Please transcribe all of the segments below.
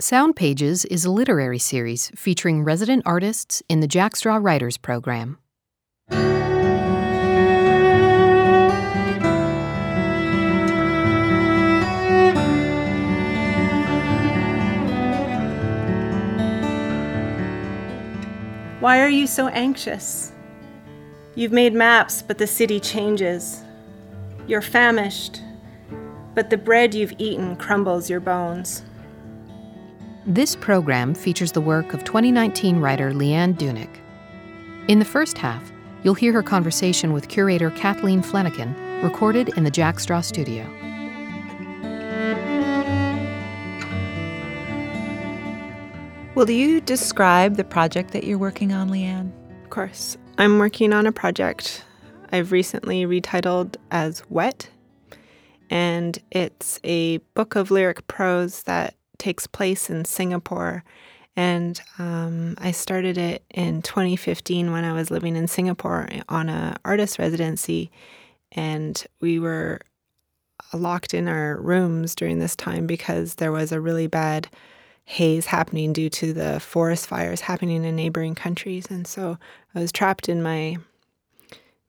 Sound Pages is a literary series featuring resident artists in the Jack Straw Writers' Program. Why are you so anxious? You've made maps, but the city changes. You're famished, but the bread you've eaten crumbles your bones. This program features the work of 2019 writer Leanne Dunick. In the first half, you'll hear her conversation with curator Kathleen Flanagan, recorded in the Jack Straw Studio. Will you describe the project that you're working on, Leanne? Of course. I'm working on a project I've recently retitled as Wet, and it's a book of lyric prose that takes place in Singapore. And I started it in 2015 when I was living in Singapore on an artist residency, and we were locked in our rooms during this time because there was a really bad haze happening due to the forest fires happening in neighboring countries. And so I was trapped in my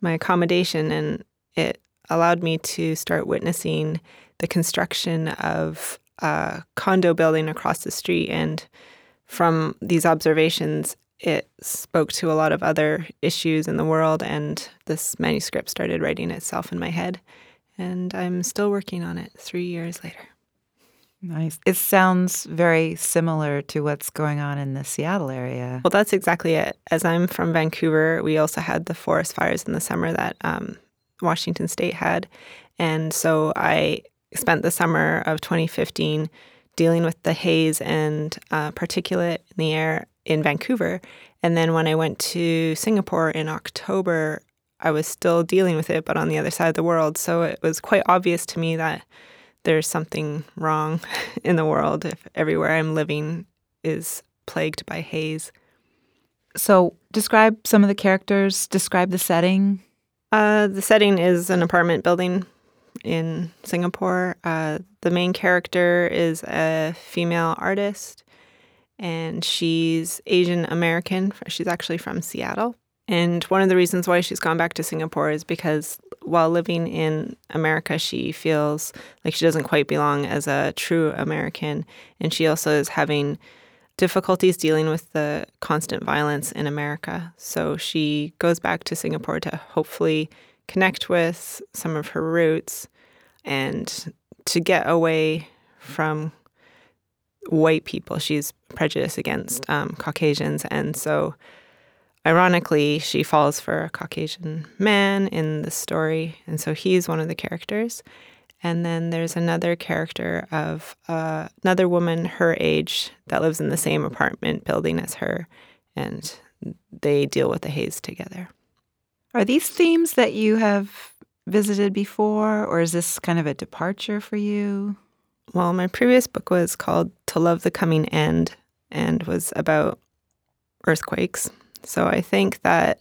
accommodation, and it allowed me to start witnessing the construction of a condo building across the street. And from these observations, it spoke to a lot of other issues in the world, and this manuscript started writing itself in my head. And I'm still working on it 3 years later. Nice. It sounds very similar to what's going on in the Seattle area. Well, that's exactly it. As I'm from Vancouver, we also had the forest fires in the summer that Washington State had. And so I spent the summer of 2015 dealing with the haze and particulate in the air in Vancouver. And then when I went to Singapore in October, I was still dealing with it, but on the other side of the world. So it was quite obvious to me that there's something wrong in the world if everywhere I'm living is plagued by haze. So describe some of the characters. Describe the setting. The setting is an apartment building in Singapore. The main character is a female artist, and she's Asian American. She's actually from Seattle. And one of the reasons why she's gone back to Singapore is because while living in America, she feels like she doesn't quite belong as a true American. And she also is having difficulties dealing with the constant violence in America. So she goes back to Singapore to hopefully connect with some of her roots and to get away from white people. She's prejudiced against Caucasians. And so ironically, she falls for a Caucasian man in the story, and so he's one of the characters. And then there's another character of another woman her age that lives in the same apartment building as her, and they deal with the haze together. Are these themes that you have visited before, or is this kind of a departure for you? Well, my previous book was called To Love the Coming End and was about earthquakes. So I think that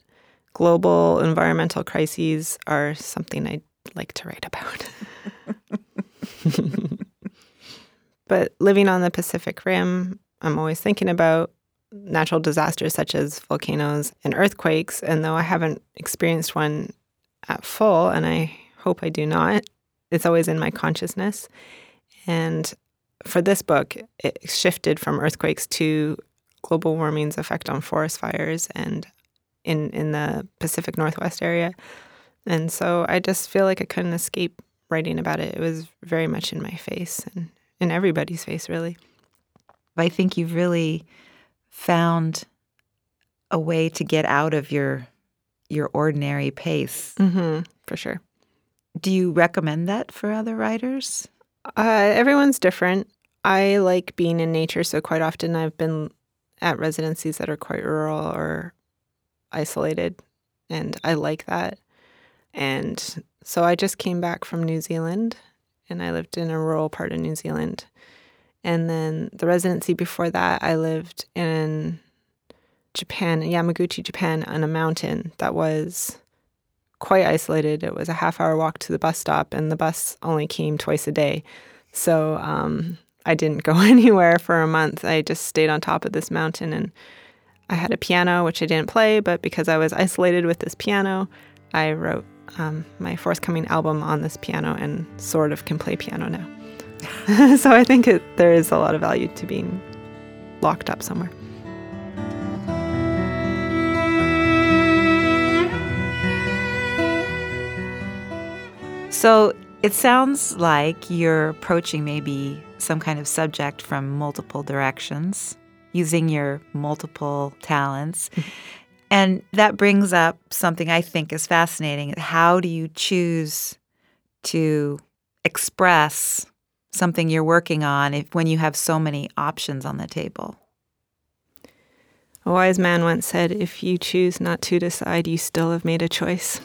global environmental crises are something I'd like to write about. But living on the Pacific Rim, I'm always thinking about natural disasters such as volcanoes and earthquakes. And though I haven't experienced one at full, and I hope I do not, it's always in my consciousness. And for this book, it shifted from earthquakes to global warming's effect on forest fires and in the Pacific Northwest area. And so I just feel like I couldn't escape writing about it. It was very much in my face and in everybody's face, really. I think you've really found a way to get out of your ordinary pace. Mm-hmm, for sure. Do you recommend that for other writers? Everyone's different. I like being in nature, so quite often I've been at residencies that are quite rural or isolated, and I like that. And so I just came back from New Zealand, and I lived in a rural part of New Zealand. And then the residency before that, I lived in Japan, Yamaguchi, Japan, on a mountain that was quite isolated. It was a half-hour walk to the bus stop, and the bus only came twice a day. So I didn't go anywhere for a month. I just stayed on top of this mountain, and I had a piano, which I didn't play, but because I was isolated with this piano, I wrote my forthcoming album on this piano and sort of can play piano now. So I think there is a lot of value to being locked up somewhere. So it sounds like you're approaching maybe some kind of subject from multiple directions, using your multiple talents. And that brings up something I think is fascinating. How do you choose to express something you're working on when you have so many options on the table? A wise man once said, "If you choose not to decide, you still have made a choice."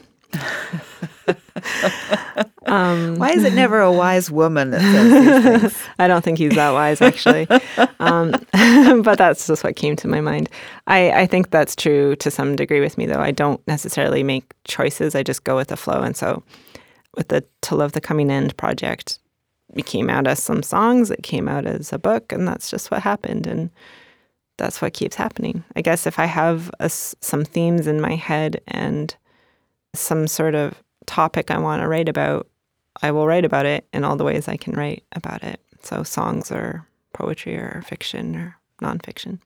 Why is it never a wise woman that says these things? I don't think he's that wise, actually. But that's just what came to my mind. I think that's true to some degree with me, though. I don't necessarily make choices. I just go with the flow. And so with the To Love the Coming End project, it came out as some songs. It came out as a book. And that's just what happened. And that's what keeps happening. I guess if I have some themes in my head and some sort of topic I want to write about, I will write about it in all the ways I can write about it. So songs or poetry or fiction or nonfiction.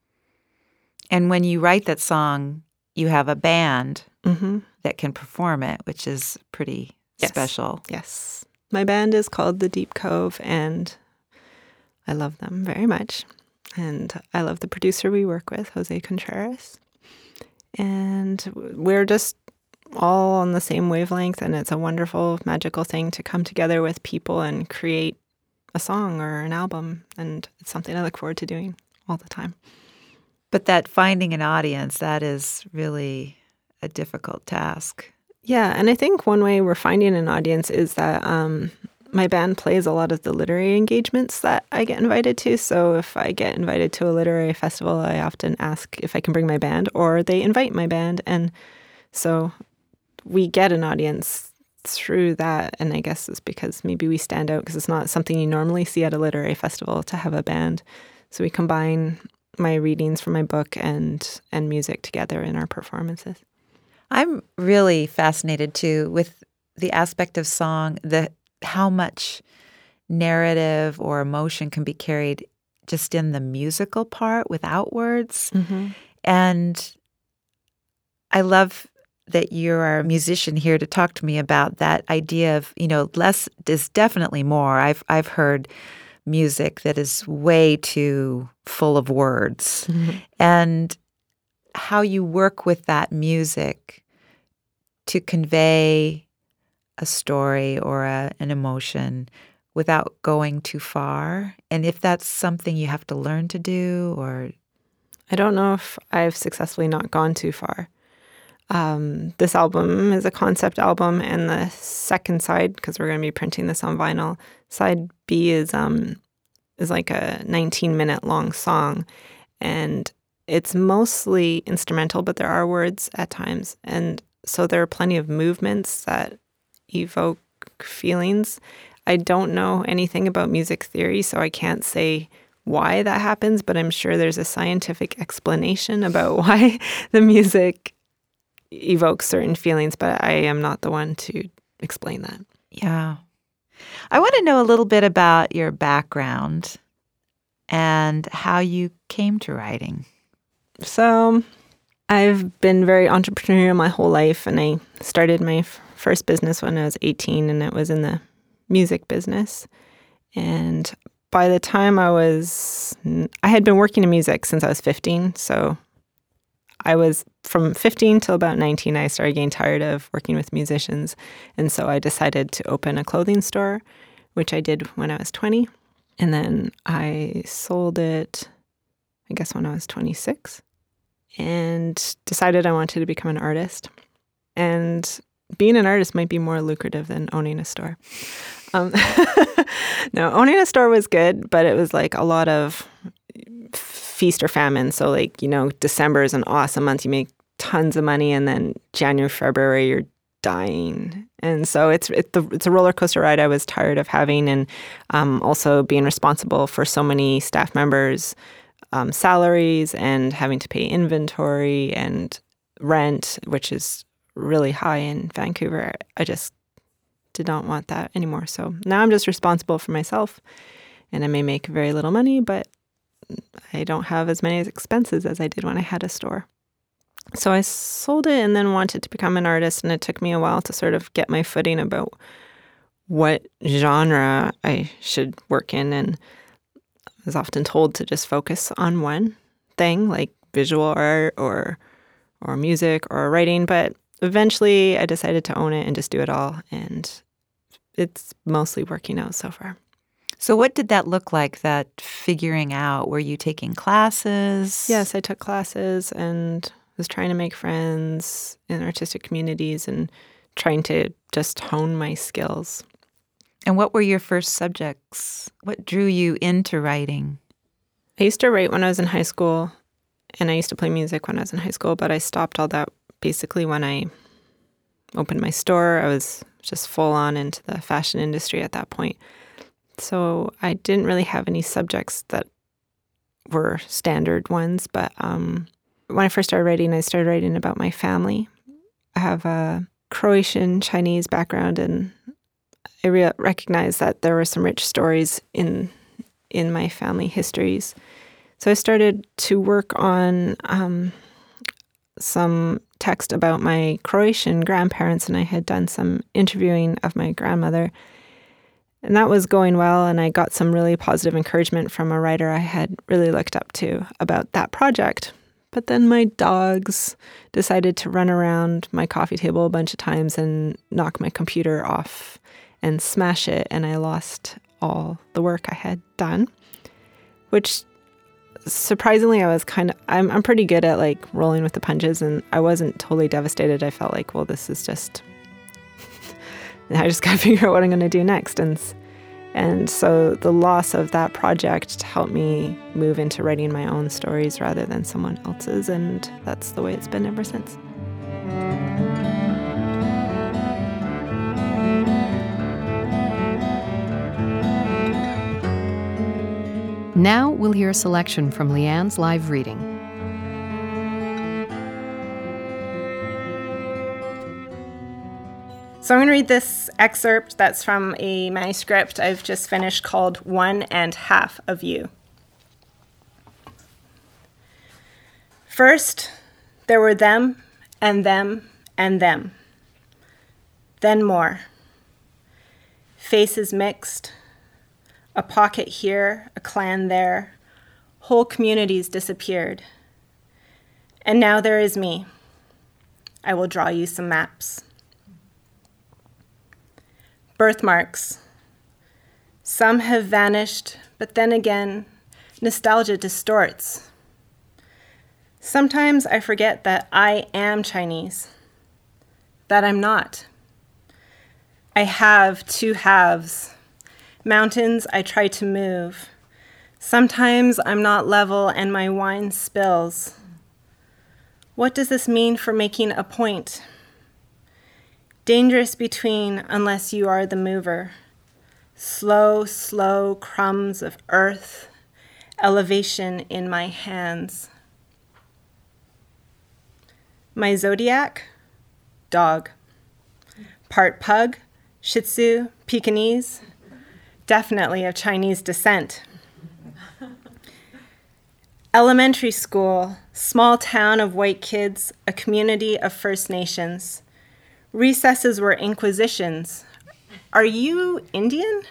And when you write that song, you have a band that can perform it, which is pretty special. Yes. My band is called The Deep Cove, and I love them very much. And I love the producer we work with, Jose Contreras. And we're just all on the same wavelength, and it's a wonderful, magical thing to come together with people and create a song or an album, and it's something I look forward to doing all the time. But that finding an audience, that is really a difficult task. Yeah, and I think one way we're finding an audience is that my band plays a lot of the literary engagements that I get invited to. So if I get invited to a literary festival, I often ask if I can bring my band, or they invite my band, and so we get an audience through that, and I guess it's because maybe we stand out because it's not something you normally see at a literary festival to have a band. So we combine my readings from my book and music together in our performances. I'm really fascinated, too, with the aspect of song, how much narrative or emotion can be carried just in the musical part without words. Mm-hmm. And I love that you're a musician here to talk to me about that idea of, less is definitely more. I've heard music that is way too full of words. Mm-hmm. And how you work with that music to convey a story or an emotion without going too far. And if that's something you have to learn to do, or... I don't know if I've successfully not gone too far. This album is a concept album, and the second side, because we're going to be printing this on vinyl, side B is like a 19-minute long song, and it's mostly instrumental, but there are words at times, and so there are plenty of movements that evoke feelings. I don't know anything about music theory, so I can't say why that happens, but I'm sure there's a scientific explanation about why the music evokes certain feelings, but I am not the one to explain that. Yeah. I want to know a little bit about your background and how you came to writing. So I've been very entrepreneurial my whole life, and I started my first business when I was 18, and it was in the music business. And by the time I had been working in music since I was 15, so I was from 15 till about 19, I started getting tired of working with musicians. And so I decided to open a clothing store, which I did when I was 20. And then I sold it, I guess, when I was 26, and decided I wanted to become an artist. And being an artist might be more lucrative than owning a store. No, owning a store was good, but it was like a lot of feast or famine. So December is an awesome month. You make tons of money, and then January, February, you're dying. And so it's a roller coaster ride I was tired of having, and also being responsible for so many staff members' salaries and having to pay inventory and rent, which is really high in Vancouver. I just did not want that anymore. So now I'm just responsible for myself, and I may make very little money, but I don't have as many expenses as I did when I had a store. So I sold it and then wanted to become an artist, and it took me a while to sort of get my footing about what genre I should work in, and I was often told to just focus on one thing, like visual art or music or writing, but eventually I decided to own it and just do it all, and it's mostly working out so far. So what did that look like, that figuring out? Were you taking classes? Yes, I took classes and was trying to make friends in artistic communities and trying to just hone my skills. And what were your first subjects? What drew you into writing? I used to write when I was in high school, and I used to play music when I was in high school, but I stopped all that basically when I opened my store. I was just full on into the fashion industry at that point. So I didn't really have any subjects that were standard ones, but when I first started writing, I started writing about my family. I have a Croatian Chinese background, and I recognized that there were some rich stories in my family histories. So I started to work on some text about my Croatian grandparents, and I had done some interviewing of my grandmother. And that was going well, and I got some really positive encouragement from a writer I had really looked up to about that project. But then my dogs decided to run around my coffee table a bunch of times and knock my computer off and smash it, and I lost all the work I had done, which surprisingly I was kind of, I'm pretty good at like rolling with the punches, and I wasn't totally devastated. I felt like, well, this is just, I just got to figure out what I'm going to do next. And so the loss of that project helped me move into writing my own stories rather than someone else's, and that's the way it's been ever since. Now we'll hear a selection from Leanne's live reading. So I'm going to read this excerpt that's from a manuscript I've just finished called One and Half of You. First, there were them, and them, and them. Then more. Faces mixed. A pocket here, a clan there. Whole communities disappeared. And now there is me. I will draw you some maps. Birthmarks. Some have vanished, but then again, nostalgia distorts. Sometimes I forget that I am Chinese, that I'm not. I have two halves. Mountains I try to move. Sometimes I'm not level and my wine spills. What does this mean for making a point? Dangerous between unless you are the mover. Slow, slow crumbs of earth, elevation in my hands. My zodiac, dog. Part pug, Shih Tzu, Pekingese, definitely of Chinese descent. Elementary school, small town of white kids, a community of First Nations. Recesses were inquisitions. Are you Indian?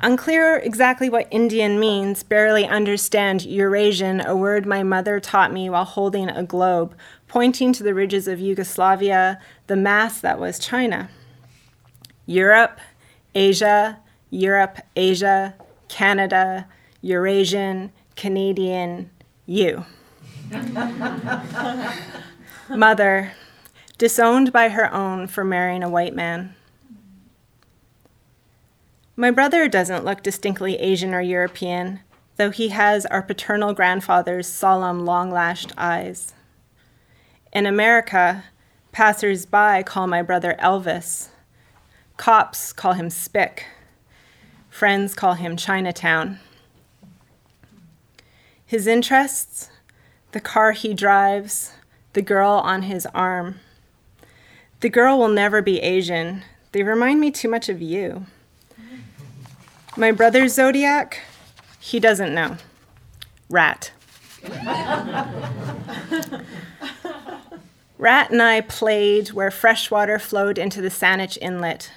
Unclear exactly what Indian means, barely understand Eurasian, a word my mother taught me while holding a globe, pointing to the ridges of Yugoslavia, the mass that was China. Europe, Asia, Europe, Asia, Canada, Eurasian, Canadian, you. Mother. Disowned by her own for marrying a white man. My brother doesn't look distinctly Asian or European, though he has our paternal grandfather's solemn, long-lashed eyes. In America, Passers-by call my brother Elvis. Cops call him Spick. Friends call him Chinatown. His interests, the car he drives, the girl on his arm. The girl will never be Asian. They remind me too much of you. My brother's zodiac, he doesn't know. Rat. Rat and I played where fresh water flowed into the Saanich Inlet,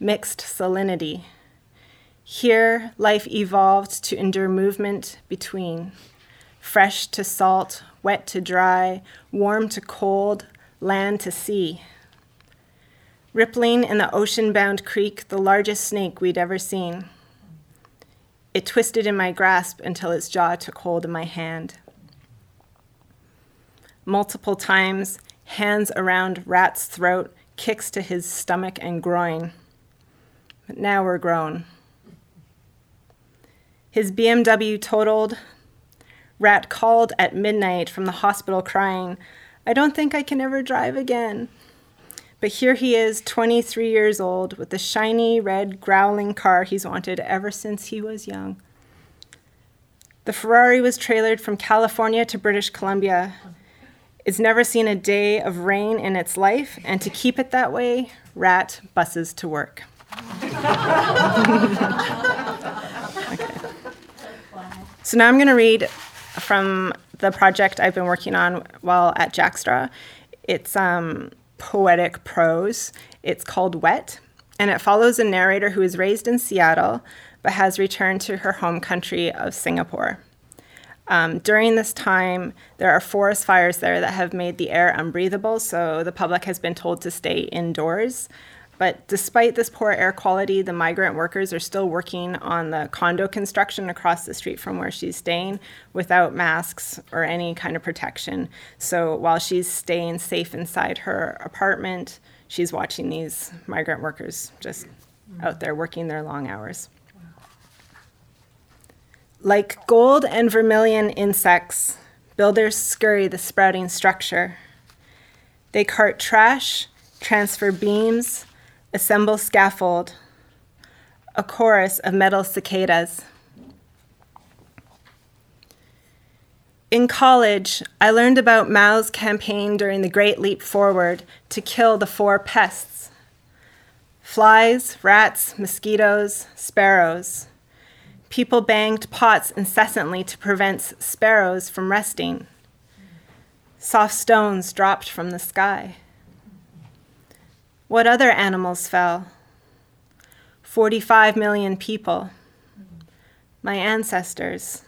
mixed salinity. Here, life evolved to endure movement between. Fresh to salt, wet to dry, warm to cold, land to sea. Rippling in the ocean-bound creek, the largest snake we'd ever seen. It twisted in my grasp until its jaw took hold of my hand. Multiple times, hands around Rat's throat, kicks to his stomach and groin. But now we're grown. His BMW totaled. Rat called at midnight from the hospital crying, "I don't think I can ever drive again." But here he is, 23 years old, with the shiny red growling car he's wanted ever since he was young. The Ferrari was trailered from California to British Columbia. It's never seen a day of rain in its life, and to keep it that way, Rat buses to work. Okay. So now I'm going to read from the project I've been working on while at Jack Straw. It's poetic prose. It's called Wet, and it follows a narrator who is raised in Seattle but has returned to her home country of Singapore. During this time, there are forest fires there that have made the air unbreathable, so the public has been told to stay indoors. But despite this poor air quality, the migrant workers are still working on the condo construction across the street from where she's staying without masks or any kind of protection. So while she's staying safe inside her apartment, she's watching these migrant workers just out there working their long hours. Like gold and vermilion insects, builders scurry the sprouting structure. They cart trash, transfer beams, assemble scaffold, a chorus of metal cicadas. In college, I learned about Mao's campaign during the Great Leap Forward to kill the four pests: flies, rats, mosquitoes, sparrows. People banged pots incessantly to prevent sparrows from resting. Soft stones dropped from the sky. What other animals fell? 45 million people. My ancestors.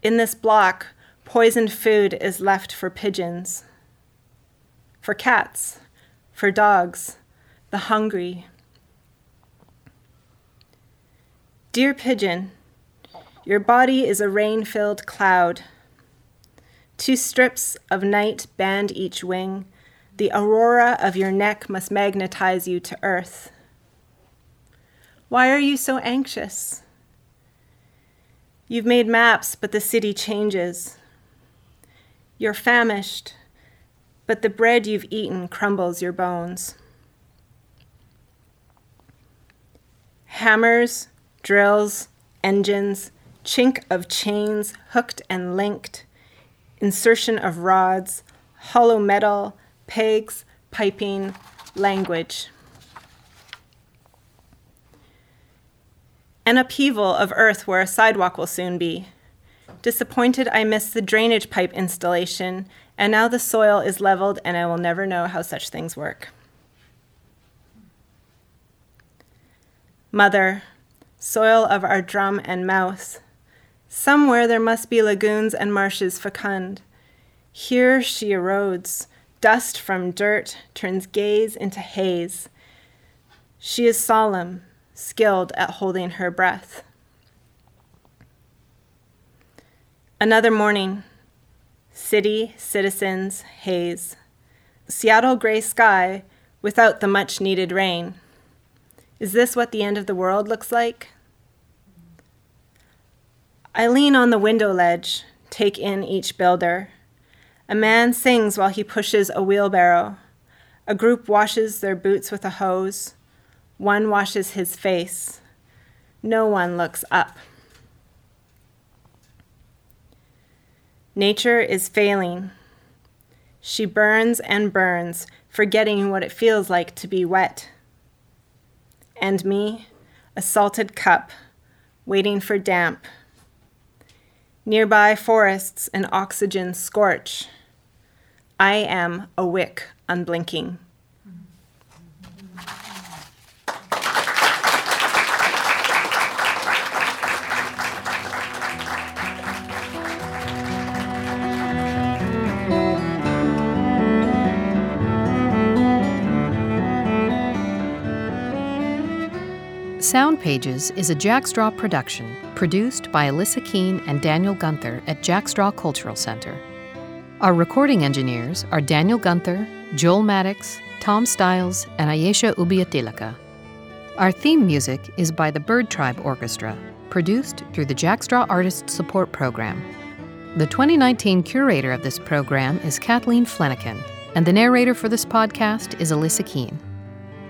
In this block, poisoned food is left for pigeons, for cats, for dogs, the hungry. Dear pigeon, your body is a rain-filled cloud. Two strips of night band each wing. The aurora of your neck must magnetize you to earth. Why are you so anxious? You've made maps, but the city changes. You're famished, but the bread you've eaten crumbles your bones. Hammers, drills, engines, chink of chains hooked and linked, insertion of rods, hollow metal, pegs, piping, language. An upheaval of earth where a sidewalk will soon be. Disappointed I missed the drainage pipe installation, and now the soil is leveled and I will never know how such things work. Mother, soil of our drum and mouse. Somewhere there must be lagoons and marshes fecund. Here she erodes. Dust from dirt turns gaze into haze. She is solemn, skilled at holding her breath. Another morning. City, citizens, haze. Seattle gray sky without the much-needed rain. Is this what the end of the world looks like? I lean on the window ledge, take in each builder. A man sings while he pushes a wheelbarrow. A group washes their boots with a hose. One washes his face. No one looks up. Nature is failing. She burns and burns, forgetting what it feels like to be wet. And me, a salted cup, waiting for damp. Nearby forests and oxygen scorch. I am a wick unblinking. Sound Pages is a Jack Straw production, produced by Alyssa Keane and Daniel Gunther at Jack Straw Cultural Center. Our recording engineers are Daniel Gunther, Joel Maddox, Tom Stiles, and Ayesha Ubiatilaka. Our theme music is by the Bird Tribe Orchestra, produced through the Jack Straw Artist Support Program. The 2019 curator of this program is Kathleen Flanagan, and the narrator for this podcast is Alyssa Keane.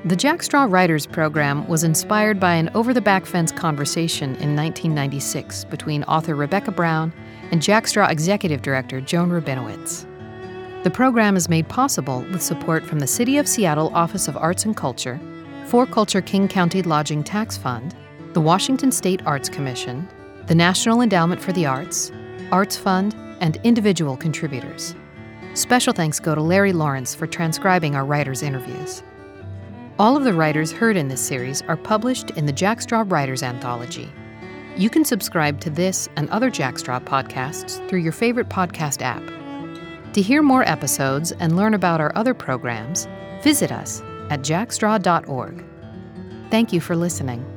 The Jack Straw Writers' Program was inspired by an over-the-back-fence conversation in 1996 between author Rebecca Brown and Jack Straw Executive Director Joan Rabinowitz. The program is made possible with support from the City of Seattle Office of Arts and Culture, For Culture King County Lodging Tax Fund, the Washington State Arts Commission, the National Endowment for the Arts, Arts Fund, and individual contributors. Special thanks go to Larry Lawrence for transcribing our writers' interviews. All of the writers heard in this series are published in the Jack Straw Writers Anthology. You can subscribe to this and other Jack Straw podcasts through your favorite podcast app. To hear more episodes and learn about our other programs, visit us at jackstraw.org. Thank you for listening.